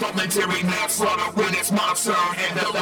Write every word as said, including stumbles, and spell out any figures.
Momentary manslaughter when it's monster and the